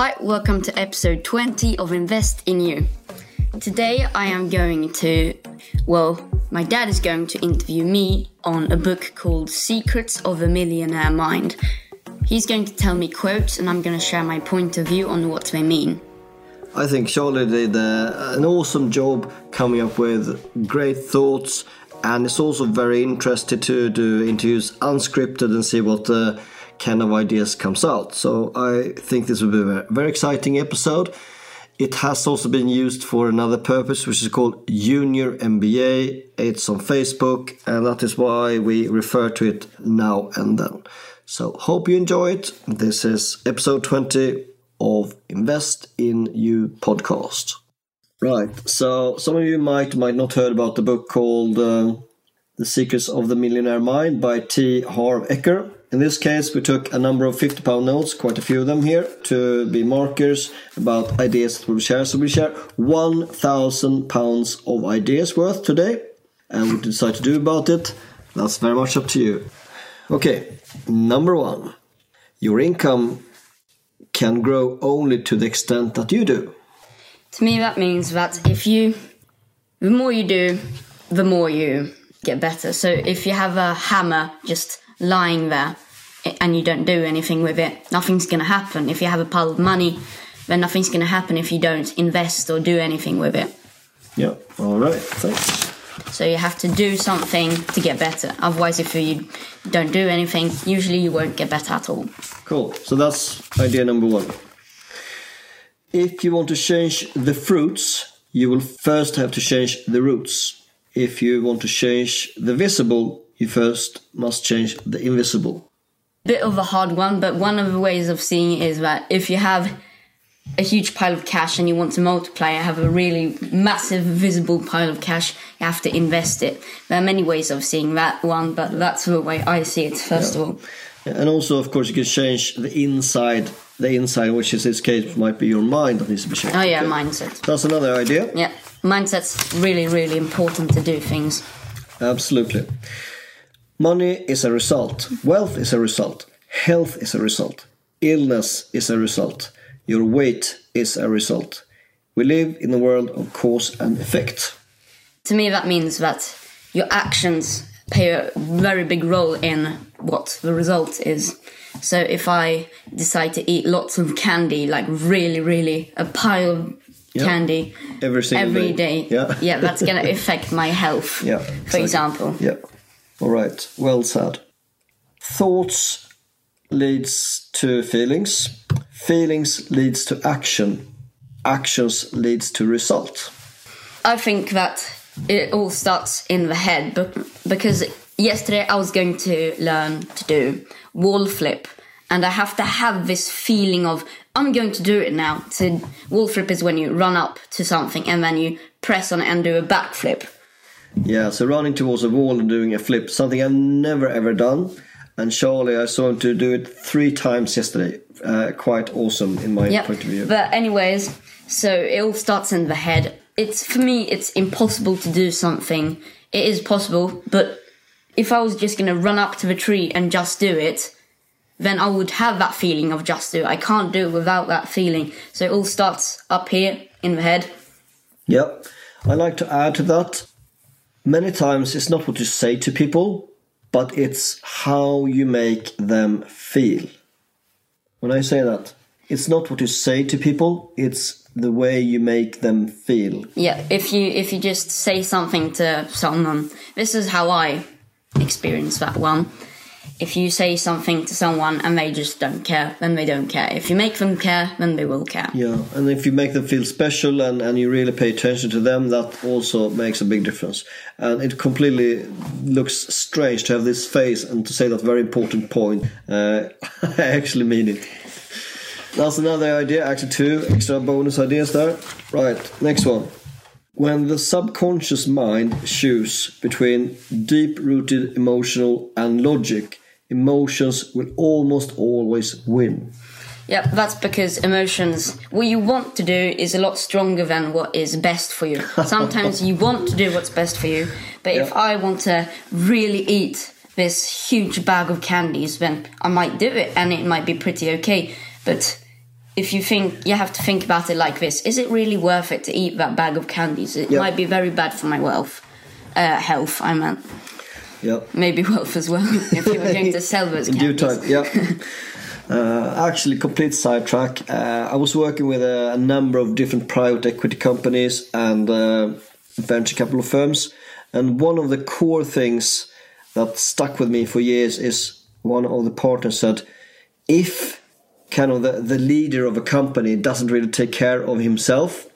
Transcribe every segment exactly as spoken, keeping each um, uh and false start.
Hi, welcome to episode twenty of Invest in You. Today I am going to, well, my dad is going to interview me on a book called Secrets of a Millionaire Mind. He's going to tell me quotes and I'm going to share my point of view on what they mean. I think Charlie did uh, an awesome job coming up with great thoughts, and it's also very interesting to do interviews unscripted and see what the kind of ideas comes out. So I think this will be a very exciting episode. It has also been used for another purpose, which is called Junior M B A. It's on Facebook, and that is why we refer to it now and then. So hope you enjoy it. This is episode twenty of Invest in You podcast. Right, so some of you might might not heard about the book called uh, The Secrets of the Millionaire Mind by T. Harv Eker. In this case, we took a number of fifty pound notes, quite a few of them here, to be markers about ideas that we'll share. So we share one thousand pounds of ideas worth today, and what to decide to do about it, that's very much up to you. Okay, number one. Your income can grow only to the extent that you do. To me, that means that if you, the more you do, the more you get better. So if you have a hammer just lying there and you don't do anything with it, nothing's going to happen. If you have a pile of money, then nothing's going to happen if you don't invest or do anything with it. Yeah, all right, thanks. So you have to do something to get better. Otherwise, if you don't do anything, usually you won't get better at all. Cool, so that's idea number one. If you want to change the fruits, you will first have to change the roots. If you want to change the visible, you first must change the invisible. Bit of a hard one, but one of the ways of seeing it is that if you have a huge pile of cash and you want to multiply, have a really massive visible pile of cash, you have to invest it. There are many ways of seeing that one, but that's the way I see it, first yeah. of all. And also, of course, you can change the inside, the inside, which is in this case might be your mind that needs to be changed. Oh yeah, okay. Mindset. That's another idea. Yeah, mindset's really, really important to do things. Absolutely. Money is a result, wealth is a result, health is a result, illness is a result, your weight is a result. We live in a world of cause and effect. To me, that means that your actions play a very big role in what the result is. So if I decide to eat lots of candy, like really, really a pile of yeah. candy every, every day, day. Yeah. yeah, that's going to affect my health, yeah, for exactly. example. Yeah. All right, well said. Thoughts leads to feelings. Feelings leads to action. Actions leads to result. I think that it all starts in the head, but because yesterday I was going to learn to do wall flip, and I have to have this feeling of, I'm going to do it now. So wall flip is when you run up to something and then you press on it and do a backflip. Yeah, so running towards a wall and doing a flip, something I've never ever done. And Charlie, I saw him to do it three times yesterday. Uh, quite awesome in my yep. point of view. But anyways, so it all starts in the head. It's for me, it's impossible to do something. It is possible, but if I was just going to run up to the tree and just do it, then I would have that feeling of just do it. I can't do it without that feeling. So it all starts up here in the head. Yep. I like to add to that. Many times it's not what you say to people, but it's how you make them feel. When I say that, it's not what you say to people, it's the way you make them feel. Yeah, if you if you just say something to someone, this is how I experience that one. If you say something to someone and they just don't care, then they don't care. If you make them care, then they will care. Yeah, and if you make them feel special and, and you really pay attention to them, that also makes a big difference. And it completely looks strange to have this face and to say that very important point. Uh, I actually mean it. That's another idea, actually two extra bonus ideas there. Right, next one. When the subconscious mind chooses between deep-rooted emotional and logic, emotions will almost always win. Yeah, that's because emotions, what you want to do is a lot stronger than what is best for you. Sometimes you want to do what's best for you, but yeah. if I want to really eat this huge bag of candies, then I might do it and it might be pretty okay. But if you think, you have to think about it like this. Is it really worth it to eat that bag of candies? It yep. might be very bad for my wealth. Uh, health, I meant. Yep. Maybe wealth as well, if you were going to sell those candies. In due time, yeah. Uh, actually, complete sidetrack. Uh, I was working with a, a number of different private equity companies and uh, venture capital firms. And one of the core things that stuck with me for years is one of the partners said, if kind of the, the leader of a company doesn't really take care of himself,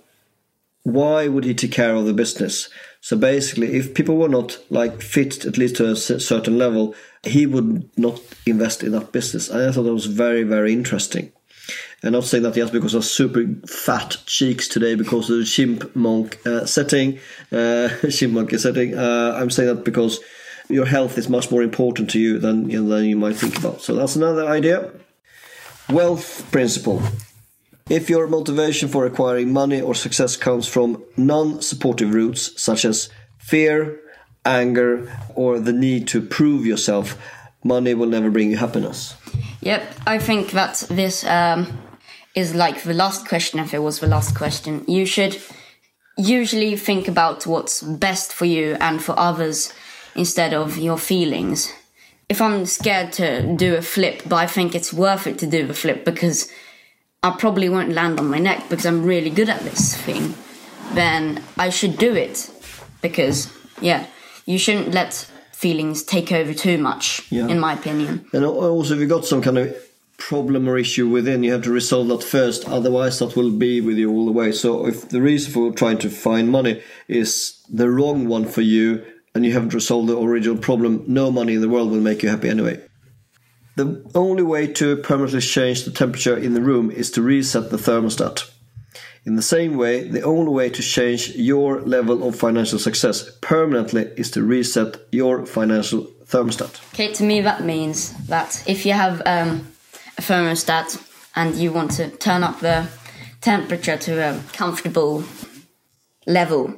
why would he take care of the business? So basically, if people were not like fit, at least to a certain level, he would not invest in that business. And I thought that was very, very interesting. And not saying that just because of super fat cheeks today, because of the chimp monk uh, setting, uh, chimp monkey setting, uh, I'm saying that because your health is much more important to you than, you know, than you might think about. So that's another idea. Wealth principle. If your motivation for acquiring money or success comes from non-supportive roots, such as fear, anger, or the need to prove yourself, money will never bring you happiness. Yep, I think that this um, is like the last question, if it was the last question. You should usually think about what's best for you and for others instead of your feelings. If I'm scared to do a flip, but I think it's worth it to do the flip because I probably won't land on my neck because I'm really good at this thing, then I should do it because, yeah, you shouldn't let feelings take over too much, yeah. in my opinion. And also if you've got some kind of problem or issue within, you have to resolve that first, otherwise that will be with you all the way. So if the reason for trying to find money is the wrong one for you, and you haven't resolved the original problem, no money in the world will make you happy anyway. The only way to permanently change the temperature in the room is to reset the thermostat. In the same way, the only way to change your level of financial success permanently is to reset your financial thermostat. Okay, to me that means that if you have um, a thermostat and you want to turn up the temperature to a comfortable level,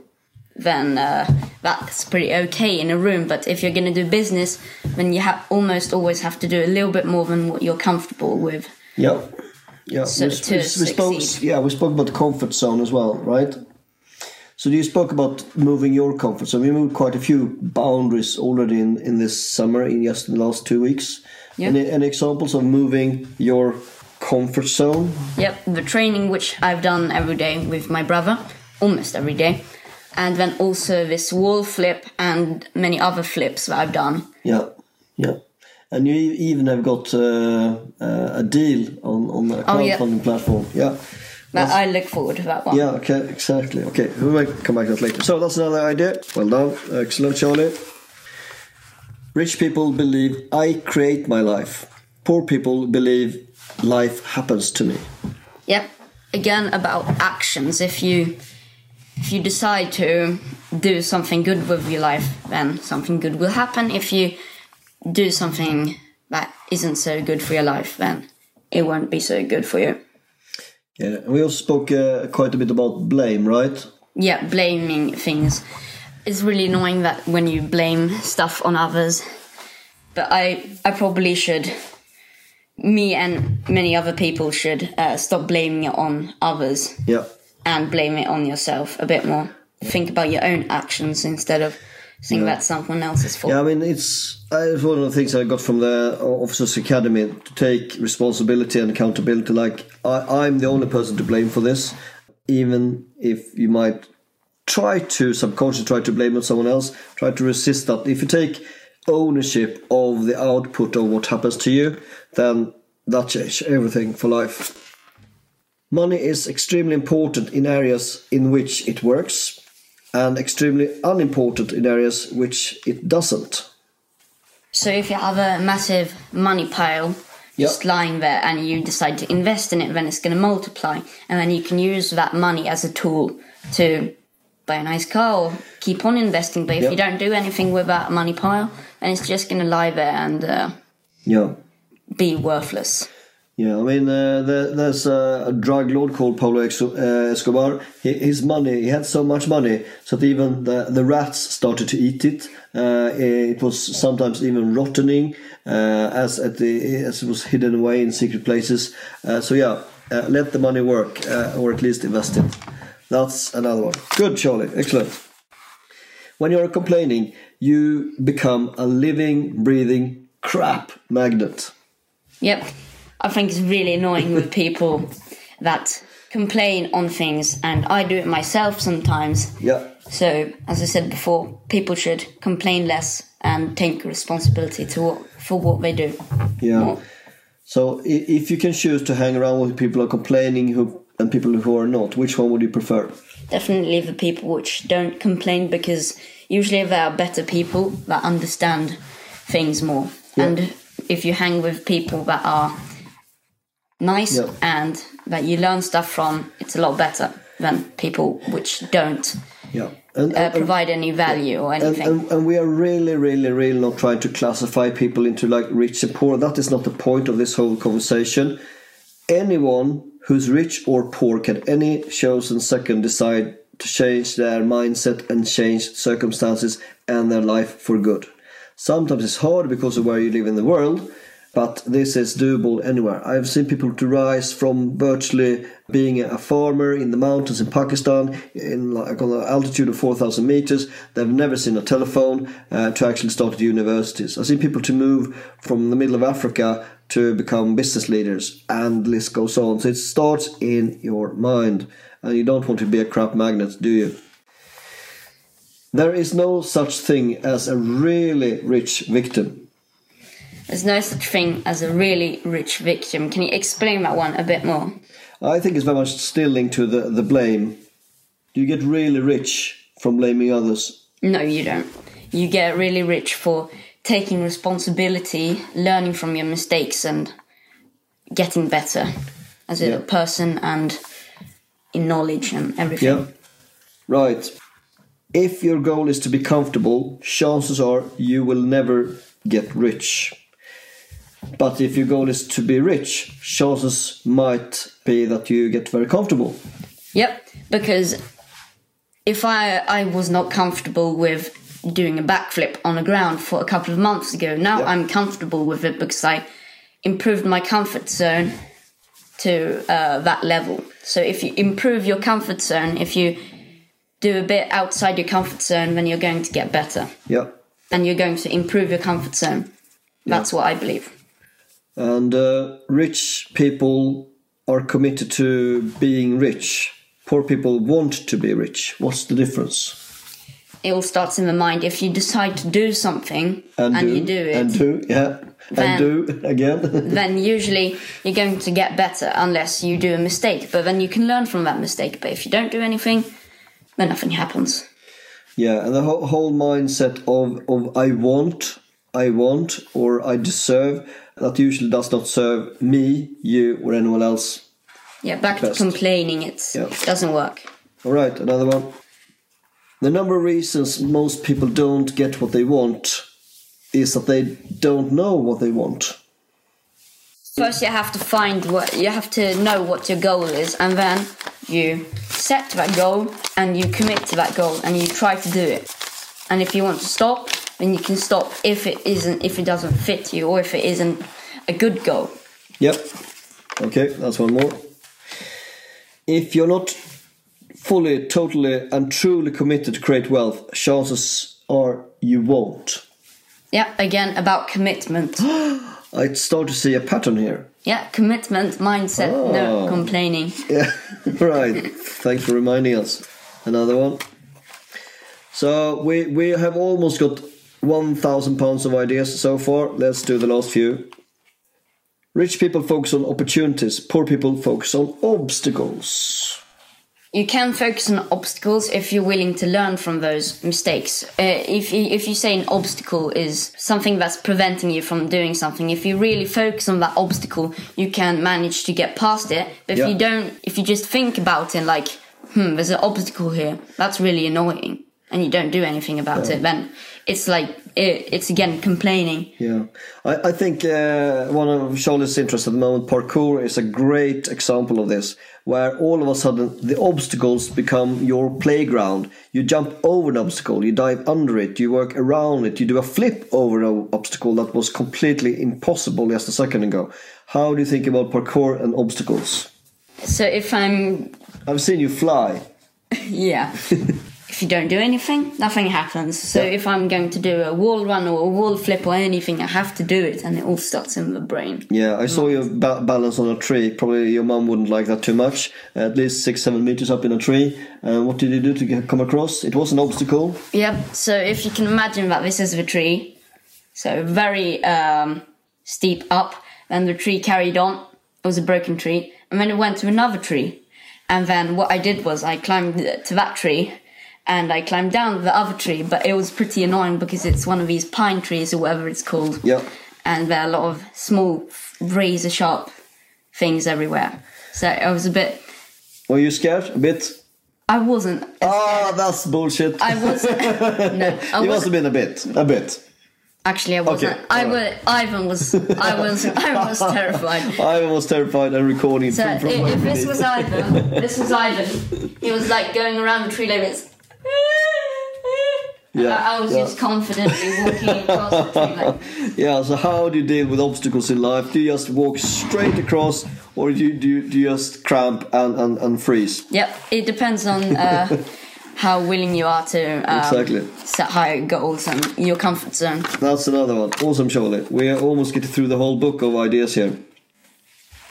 then uh, that's pretty okay in a room. But if you're going to do business, then you have almost always have to do a little bit more than what you're comfortable with. Yeah, yeah. So we, to we, we spoke, yeah, we spoke about the comfort zone as well, right? So you spoke about moving your comfort zone. We moved quite a few boundaries already in, in this summer, in just the last two weeks. Yep. Any, any examples of moving your comfort zone? Yep, the training which I've done every day with my brother, almost every day. And then also this wall flip and many other flips that I've done. Yeah, yeah. And you even have got uh, uh, a deal on, on the crowdfunding oh, yeah. platform. Yeah. That I look forward to that one. Yeah, okay, exactly. Okay, we might come back to that later. So that's another idea. Well done. Excellent, Charlie. Rich people believe I create my life. Poor people believe life happens to me. Yep. Again, about actions. If you... If you decide to do something good with your life, then something good will happen. If you do something that isn't so good for your life, then it won't be so good for you. Yeah, we also spoke uh, quite a bit about blame, right? Yeah, blaming things. It's really annoying that when you blame stuff on others. But I, I probably should, me and many other people should uh, stop blaming it on others. Yeah. And blame it on yourself a bit more. Think about your own actions instead of seeing yeah. that someone else's fault. Yeah, I mean, it's, it's one of the things I got from the Officers Academy, to take responsibility and accountability. Like, I, I'm the only person to blame for this, even if you might try to subconsciously try to blame on someone else, try to resist that. If you take ownership of the output of what happens to you, then that changes everything for life. Money is extremely important in areas in which it works and extremely unimportant in areas which it doesn't. So if you have a massive money pile just yep. lying there and you decide to invest in it, then it's going to multiply. And then you can use that money as a tool to buy a nice car or keep on investing. But if yep. you don't do anything with that money pile, then it's just going to lie there and uh, yeah. be worthless. Yeah, I mean, uh, there, there's a, a drug lord called Pablo Escobar. He, his money, he had so much money, so that even the, the rats started to eat it. Uh, it was sometimes even rotting, uh, as at the as it was hidden away in secret places. Uh, so yeah, Uh, let the money work, uh, or at least invest it. That's another one. Good, Charlie. Excellent. When you're complaining, you become a living, breathing crap magnet. Yep. I think it's really annoying with people that complain on things, and I do it myself sometimes. Yeah. So, as I said before, people should complain less and take responsibility to what, for what they do. Yeah. More. So, if you can choose to hang around with people who are complaining who and people who are not, which one would you prefer? Definitely the people which don't complain, because usually they are better people that understand things more. Yeah. And if you hang with people that are nice yeah. and that you learn stuff from, it's a lot better than people which don't yeah. and, and, uh, provide any value or anything. And, and, and we are really, really, really not trying to classify people into like rich and poor. That is not the point of this whole conversation. Anyone who's rich or poor can any chosen second decide to change their mindset and change circumstances and their life for good. Sometimes it's hard because of where you live in the world, but this is doable anywhere. I've seen people to rise from virtually being a farmer in the mountains in Pakistan, in like on an altitude of four thousand meters. They've never seen a telephone uh, to actually start at universities. I've seen people to move from the middle of Africa to become business leaders, and the list goes on. So it starts in your mind, and you don't want to be a crap magnet, do you? There is no such thing as a really rich victim. There's no such thing as a really rich victim. Can you explain that one a bit more? I think it's very much still linked to the, the blame. Do you get really rich from blaming others? No, you don't. You get really rich for taking responsibility, learning from your mistakes and getting better as a yeah. person and in knowledge and everything. Yeah. Right. If your goal is to be comfortable, chances are you will never get rich. But if your goal is to be rich, chances might be that you get very comfortable. Yep, because if I I was not comfortable with doing a backflip on the ground for a couple of months ago, now yep. I'm comfortable with it because I improved my comfort zone to uh, that level. So if you improve your comfort zone, if you do a bit outside your comfort zone, then you're going to get better. Yep. And you're going to improve your comfort zone. That's yeah. what I believe. And uh, rich people are committed to being rich. Poor people want to be rich. What's the difference? It all starts in the mind. If you decide to do something and, and do, you do it. And do, yeah. Then, and do, again. Then usually you're going to get better unless you do a mistake. But then you can learn from that mistake. But if you don't do anything, then nothing happens. Yeah, and the whole, whole mindset of, of I want, I want, or I deserve, that usually does not serve me, you, or anyone else. Yeah, back to complaining, it's, yeah. it doesn't work. All right, another one. The number of reasons most people don't get what they want is that they don't know what they want. First, you have to find what, you have to know what your goal is, and then you set that goal and you commit to that goal and you try to do it. And if you want to stop, then you can stop if it isn't, if it doesn't fit you or if it isn't a good goal. Yep. Okay, that's one more. If you're not fully, totally and truly committed to create wealth, chances are you won't. Yeah, again, about commitment. I start to see a pattern here. Yeah, commitment, mindset, oh. no complaining. Yeah, right. Thanks for reminding us. Another one. So we, we have almost got one thousand pounds of ideas so far. Let's do the last few. Rich people focus on opportunities. Poor people focus on obstacles. You can focus on obstacles if you're willing to learn from those mistakes. Uh, if, you, if you say an obstacle is something that's preventing you from doing something, if you really focus on that obstacle, you can manage to get past it. But if yeah. you don't, if you just think about it like, hmm, there's an obstacle here, that's really annoying, and you don't do anything about yeah. it, then it's like, it, it's again complaining. Yeah. I, I think uh, one of Charlie's interests at the moment, parkour, is a great example of this, where all of a sudden the obstacles become your playground. You jump over an obstacle, you dive under it, you work around it, you do a flip over an obstacle that was completely impossible just a second ago. How do you think about parkour and obstacles? So if I'm... I've seen you fly. Yeah. If you don't do anything, nothing happens. So yeah. If I'm going to do a wall run or a wall flip or anything, I have to do it, and it all starts in the brain. Yeah, I saw you ba- balance on a tree. Probably your mum wouldn't like that too much. At least six, seven meters up in a tree. And uh, what did you do to get, come across? It was an obstacle. Yep. So if you can imagine that this is the tree, so very um, steep up, and the tree carried on. It was a broken tree, and then it went to another tree. And then what I did was I climbed to that tree. And I climbed down the other tree, but it was pretty annoying because it's one of these pine trees or whatever it's called. Yep. And there are a lot of small, razor-sharp things everywhere. So I was a bit... Were you scared a bit? I wasn't. Ah, oh, that's bullshit. I wasn't. No, I you must have been a bit. A bit. Actually, I wasn't. Okay, I was, right. Ivan was. I was. I was terrified. Ivan was terrified and recording. So from if, if this was Ivan, this was Ivan. He was like going around the tree limits. Yeah, I was yeah. just confidently walking across the tree line. Yeah, so how do you deal with obstacles in life? Do you just walk straight across, or do you, do you, do you just cramp and, and, and freeze? Yep, it depends on uh, how willing you are to um, exactly. set higher goals and your comfort zone. That's another one. Awesome, Charlotte. We are almost getting through the whole book of ideas here.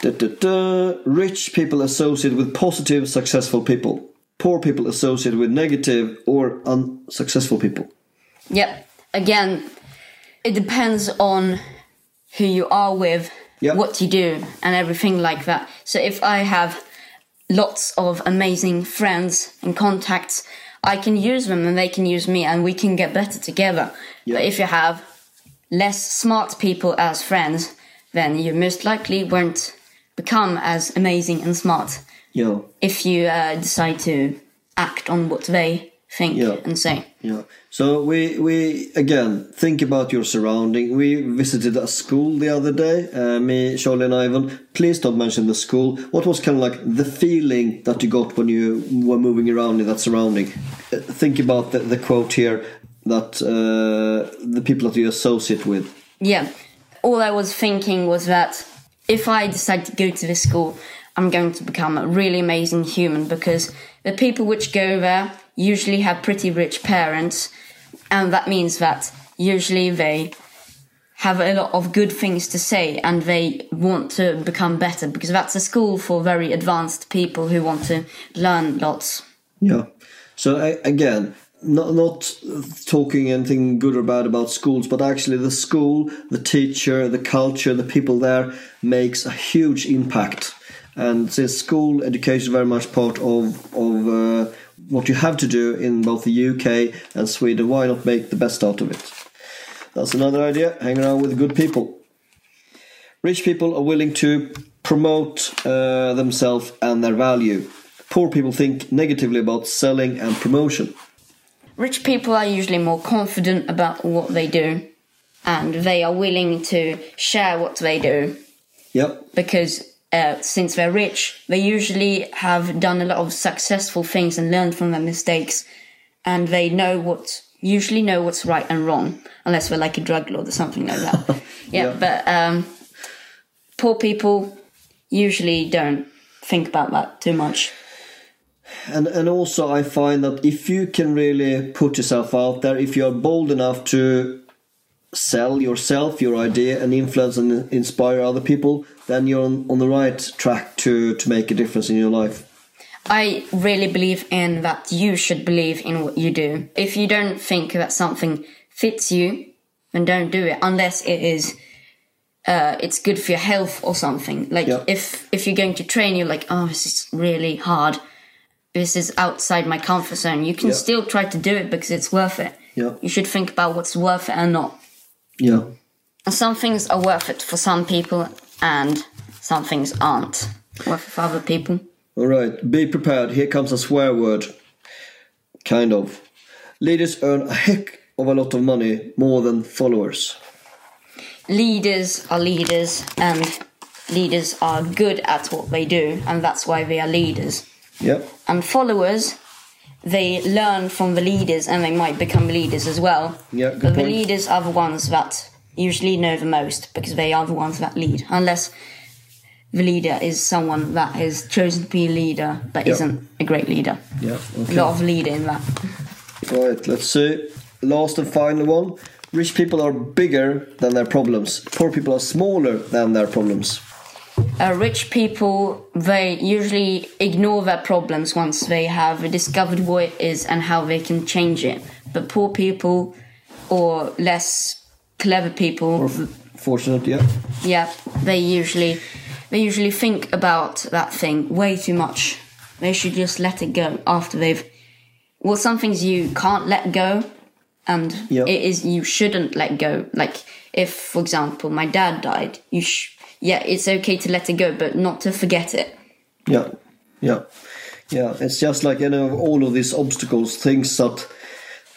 Da, da, da. Rich people associate with positive, successful people. Poor people associated with negative or unsuccessful people. Yep. Again, it depends on who you are with, yep. what you do, and everything like that. So if I have lots of amazing friends and contacts, I can use them and they can use me and we can get better together. Yep. But if you have less smart people as friends, then you most likely won't become as amazing and smart. Yeah. If you uh, decide to act on what they think yeah. and say. Yeah. So we, we, again, think about your surrounding. We visited a school the other day, uh, me, Charlie and Ivan. Please don't mention the school. What was kind of like the feeling that you got when you were moving around in that surrounding? Uh, think about the, the quote here that uh, the people that you associate with. Yeah. All I was thinking was that if I decide to go to this school... I'm going to become a really amazing human because the people which go there usually have pretty rich parents, and that means that usually they have a lot of good things to say and they want to become better because that's a school for very advanced people who want to learn lots. Yeah. So I, again... Not, not talking anything good or bad about schools, but actually the school, the teacher, the culture, the people there makes a huge impact. And since school education is very much part of, of uh, what you have to do in both the U K and Sweden, why not make the best out of it? That's another idea, hang around with good people. Rich people are willing to promote uh, themselves and their value. Poor people think negatively about selling and promotion. Rich people are usually more confident about what they do and they are willing to share what they do. Yep. Because uh, since they're rich, they usually have done a lot of successful things and learned from their mistakes, and they know what usually know what's right and wrong, unless we're like a drug lord or something like that. yeah, yep. But um, poor people usually don't think about that too much. And and also I find that if you can really put yourself out there, if you're bold enough to sell yourself, your idea, and influence and inspire other people, then you're on, on the right track to, to make a difference in your life. I really believe in that you should believe in what you do. If you don't think that something fits you, then don't do it, unless it is... Uh, it's good for your health or something. Like yeah. if, if you're going to train, you're like, oh, this is really hard. This is outside my comfort zone. You can yeah. still try to do it because it's worth it. Yeah. You should think about what's worth it and not. Yeah. And some things are worth it for some people and some things aren't worth it for other people. All right. Be prepared. Here comes a swear word. Kind of. Leaders earn a heck of a lot of money more than followers. Leaders are leaders and leaders are good at what they do, and that's why they are leaders. Yep. And followers, they learn from the leaders and they might become leaders as well. Yeah, good but point. The leaders are the ones that usually know the most because they are the ones that lead. Unless the leader is someone that has chosen to be a leader but yep. isn't a great leader. Yeah, okay. A lot of leader in that. Right, let's see. Last and final one. Rich people are bigger than their problems. Poor people are smaller than their problems. Uh, rich people, they usually ignore their problems once they have discovered what it is and how they can change it. But poor people or less clever people... Or f- fortunate, yeah. Yeah, they usually... They usually think about that thing way too much. They should just let it go after they've... Well, some things you can't let go, and yep. it is you shouldn't let go. Like, if, for example, my dad died, you sh- yeah, it's okay to let it go, but not to forget it. Yeah, yeah, yeah. It's just like, you know, all of these obstacles, things that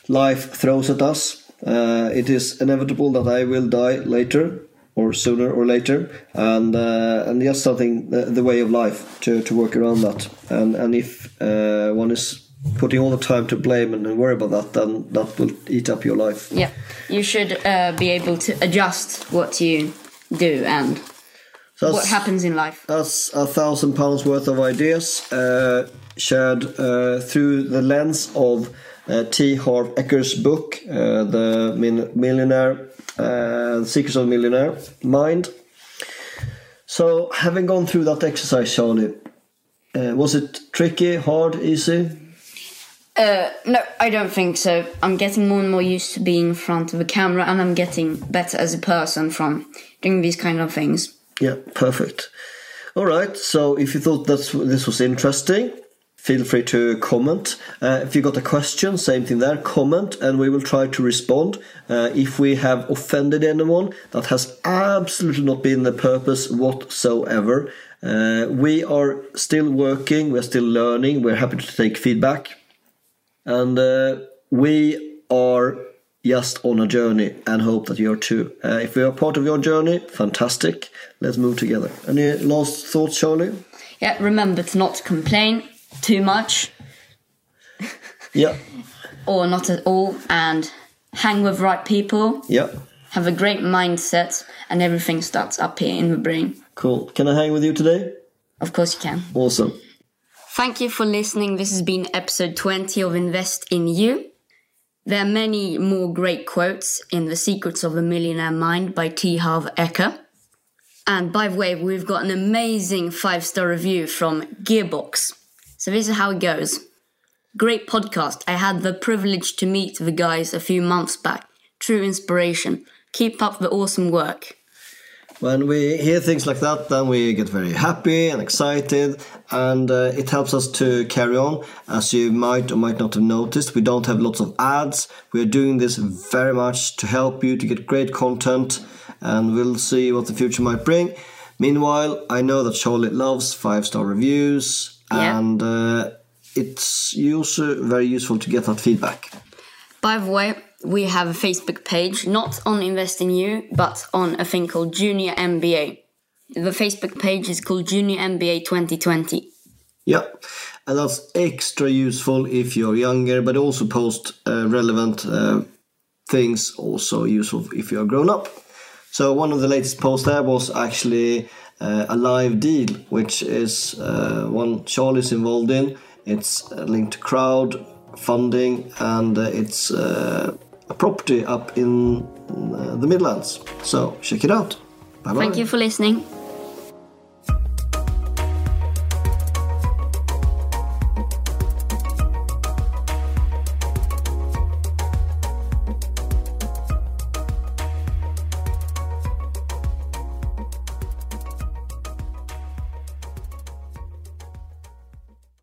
life throws at us. Uh, it is inevitable that I will die later. Or sooner or later, and uh, and just something uh, the way of life to, to work around that. And and if uh, one is putting all the time to blame and worry about that, then that will eat up your life. Yeah, you should uh, be able to adjust what you do and so what happens in life. That's a thousand pounds worth of ideas uh, shared uh, through the lens of uh, T. Harv Eker's book, uh, The Min- Millionaire. Uh, Secrets of a Millionaire Mind. So, having gone through that exercise, Charlie, uh, was it tricky, hard, easy? Uh, no, I don't think so. I'm getting more and more used to being in front of a camera, and I'm getting better as a person from doing these kind of things. Yeah, perfect. All right, so if you thought that's, this was interesting, feel free to comment. Uh, if you got a question, same thing there, comment, and we will try to respond. Uh, if we have offended anyone, that has absolutely not been the purpose whatsoever. Uh, we are still working, we're still learning, we're happy to take feedback. And uh, we are just on a journey and hope that you are too. Uh, if we are part of your journey, fantastic. Let's move together. Any last thoughts, Charlie? Yeah, remember to not complain too much, yeah, or not at all, and hang with right people. Yeah, have a great mindset, and everything starts up here in the brain. Cool. Can I hang with you today? Of course you can. Awesome. Thank you for listening. This has been episode twenty of Invest in You. There are many more great quotes in The Secrets of a Millionaire Mind by T. Harv Eker. And by the way, we've got an amazing five-star review from Gearbox. So this is how it goes. Great podcast. I had the privilege to meet the guys a few months back. True inspiration. Keep up the awesome work. When we hear things like that, then we get very happy and excited, and uh, it helps us to carry on. As you might or might not have noticed, we don't have lots of ads. We're doing this very much to help you to get great content, and we'll see what the future might bring. Meanwhile, I know that Charlotte loves five-star reviews. Yeah. And uh, it's also very useful to get that feedback. By the way, we have a Facebook page, not on Invest in You, but on a thing called Junior M B A. The Facebook page is called Junior M B A twenty twenty. Yeah, and that's extra useful if you're younger, but also post uh, relevant uh, things, also useful if you're grown up. So one of the latest posts there was actually... Uh, a live deal, which is uh, one Charlie's involved in. It's linked to crowd funding, and uh, it's uh, a property up in uh, the Midlands. So check it out. Bye bye. Thank you for listening.